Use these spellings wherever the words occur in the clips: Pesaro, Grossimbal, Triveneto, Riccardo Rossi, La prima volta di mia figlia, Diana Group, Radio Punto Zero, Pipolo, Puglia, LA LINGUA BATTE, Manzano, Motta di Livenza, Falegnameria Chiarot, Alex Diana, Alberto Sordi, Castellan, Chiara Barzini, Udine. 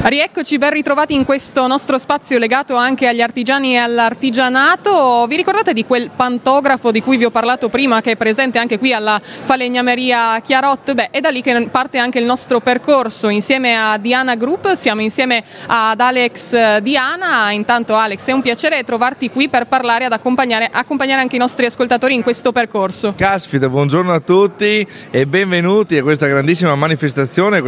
Rieccoci, ben ritrovati in questo nostro spazio legato anche agli artigiani e all'artigianato. Vi ricordate di quel pantografo di cui vi ho parlato prima, che è presente anche qui alla Falegnameria Chiarot? Beh, è da lì che parte anche il nostro percorso. Insieme a Diana Group siamo insieme ad Alex Diana. Intanto Alex, è un piacere trovarti qui per parlare, ad accompagnare anche i nostri ascoltatori in questo percorso. Caspita, buongiorno a tutti e benvenuti a questa grandissima manifestazione,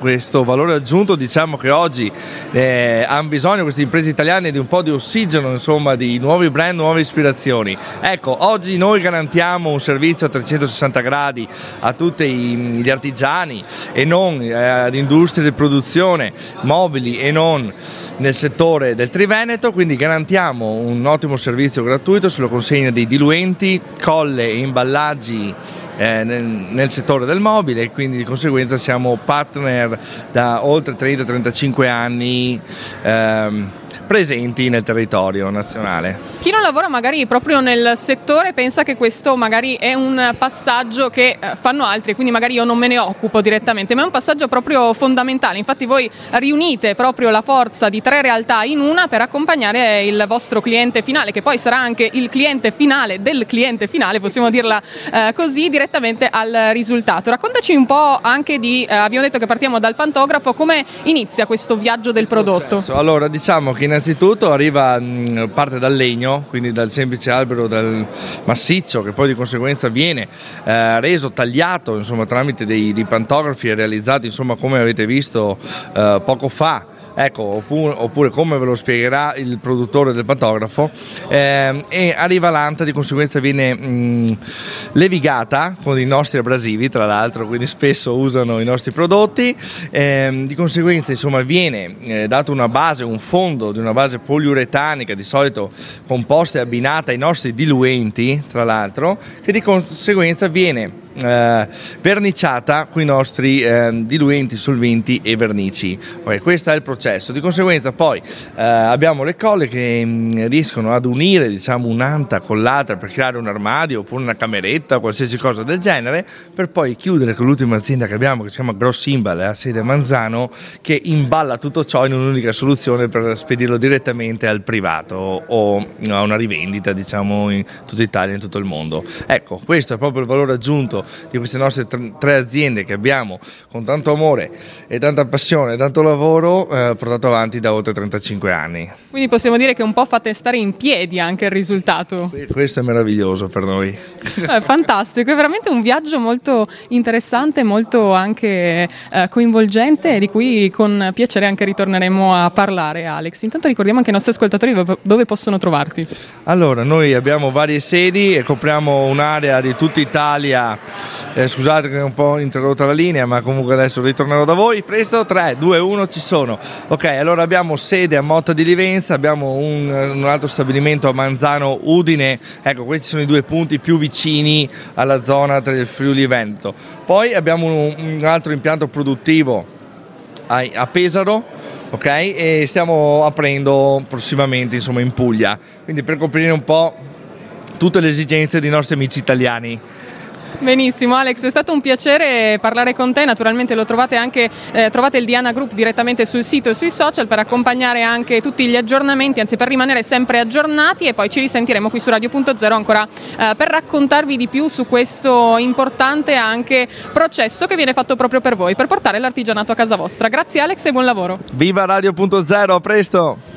questo valore aggiunto, diciamo che oggi hanno bisogno queste imprese italiane di un po' di ossigeno, insomma, di nuovi brand, nuove ispirazioni. Ecco, oggi noi garantiamo un servizio a 360 gradi a tutti gli artigiani e non, ad industrie di produzione, mobili e non, nel settore del Triveneto. Quindi garantiamo un ottimo servizio gratuito sulla consegna di diluenti, colle e imballaggi nel settore del mobile, e quindi di conseguenza siamo partner da oltre 30-35 anni presenti nel territorio nazionale. Chi non lavora magari proprio nel settore pensa che questo magari è un passaggio che fanno altri, quindi magari io non me ne occupo direttamente, ma è un passaggio proprio fondamentale. Infatti voi riunite proprio la forza di tre realtà in una per accompagnare il vostro cliente finale, che poi sarà anche il cliente finale del cliente finale, possiamo dirla così, direttamente al risultato. Raccontaci un po' anche di, abbiamo detto che partiamo dal pantografo, come inizia questo viaggio del prodotto? Allora, diciamo che innanzitutto arriva, parte dal legno, quindi dal semplice albero, dal massiccio, che poi di conseguenza viene reso, tagliato, insomma, tramite dei pantografi realizzati, insomma, come avete visto poco fa. Ecco, oppure come ve lo spiegherà il produttore del pantografo, e arriva l'anta, di conseguenza viene levigata con i nostri abrasivi, tra l'altro, quindi spesso usano i nostri prodotti, di conseguenza, insomma, viene dato una base, un fondo di una base poliuretanica, di solito composta e abbinata ai nostri diluenti, tra l'altro, che di conseguenza viene verniciata con i nostri diluenti, solventi e vernici. Okay, questo è il processo. Di conseguenza poi abbiamo le colle che riescono ad unire, diciamo, un'anta con l'altra per creare un armadio oppure una cameretta o qualsiasi cosa del genere, per poi chiudere con l'ultima azienda che abbiamo, che si chiama Grossimbal, ha sede a Manzano, che imballa tutto ciò in un'unica soluzione per spedirlo direttamente al privato o a una rivendita, diciamo, in tutta Italia e in tutto il mondo. Ecco, questo è proprio il valore aggiunto di queste nostre tre aziende che abbiamo con tanto amore e tanta passione e tanto lavoro portato avanti da oltre 35 anni. Quindi possiamo dire che un po' fate stare in piedi anche il risultato. Questo è meraviglioso per noi. È fantastico, è veramente un viaggio molto interessante, molto anche coinvolgente, di cui con piacere anche ritorneremo a parlare. Alex, intanto ricordiamo anche ai nostri ascoltatori dove possono trovarti. Allora, noi abbiamo varie sedi e copriamo un'area di tutta Italia. Scusate che è un po' interrotta la linea, ma comunque adesso ritornerò da voi presto. 3, 2, 1, ci sono. Ok, allora abbiamo sede a Motta di Livenza, abbiamo un altro stabilimento a Manzano, Udine. Ecco, questi sono i due punti più vicini alla zona del Friuli Veneto. Poi abbiamo un altro impianto produttivo a Pesaro. Ok, e stiamo aprendo prossimamente, insomma, in Puglia, quindi per coprire un po' tutte le esigenze dei nostri amici italiani. Benissimo Alex, è stato un piacere parlare con te. Naturalmente lo trovate anche, trovate il Diana Group direttamente sul sito e sui social per accompagnare anche tutti gli aggiornamenti, anzi per rimanere sempre aggiornati, e poi ci risentiremo qui su Radio Punto Zero ancora per raccontarvi di più su questo importante anche processo che viene fatto proprio per voi, per portare l'artigianato a casa vostra. Grazie Alex e buon lavoro. Viva Radio Punto Zero, a presto.